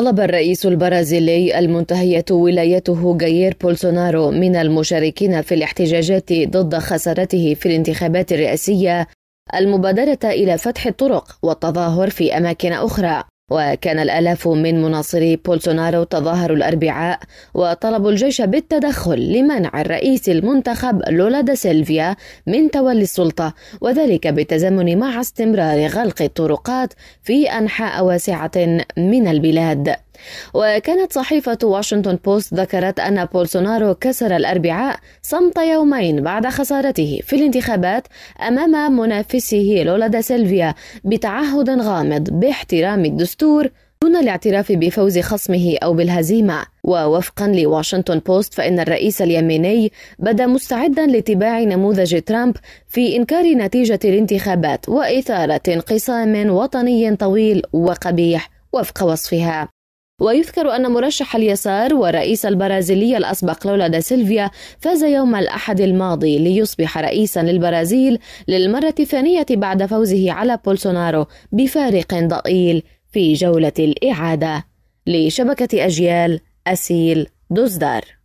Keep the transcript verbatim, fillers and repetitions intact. طلب الرئيس البرازيلي المنتهية ولايته جايير بولسونارو من المشاركين في الاحتجاجات ضد خسارته في الانتخابات الرئاسية المبادرة إلى فتح الطرق والتظاهر في أماكن أخرى. وكان الآلاف من مناصري بولسونارو تظاهروا الأربعاء وطلبوا الجيش بالتدخل لمنع الرئيس المنتخب لولا دا سيلفا من تولي السلطة، وذلك بالتزامن مع استمرار غلق الطرقات في أنحاء واسعة من البلاد. وكانت صحيفة واشنطن بوست ذكرت أن بولسونارو كسر الأربعاء صمت يومين بعد خسارته في الانتخابات أمام منافسه لولا دا سيلفا بتعهد غامض باحترام الدستور دون الاعتراف بفوز خصمه أو بالهزيمة. ووفقا لواشنطن بوست فإن الرئيس اليميني بدا مستعدا لاتباع نموذج ترامب في إنكار نتيجة الانتخابات وإثارة انقسام وطني طويل وقبيح وفق وصفها. ويذكر أن مرشح اليسار ورئيس البرازيلية الأسبق لولا دا سيلفا فاز يوم الأحد الماضي ليصبح رئيسا للبرازيل للمرة الثانية بعد فوزه على بولسونارو بفارق ضئيل في جولة الإعادة. لشبكة أجيال، أسيل دزدار.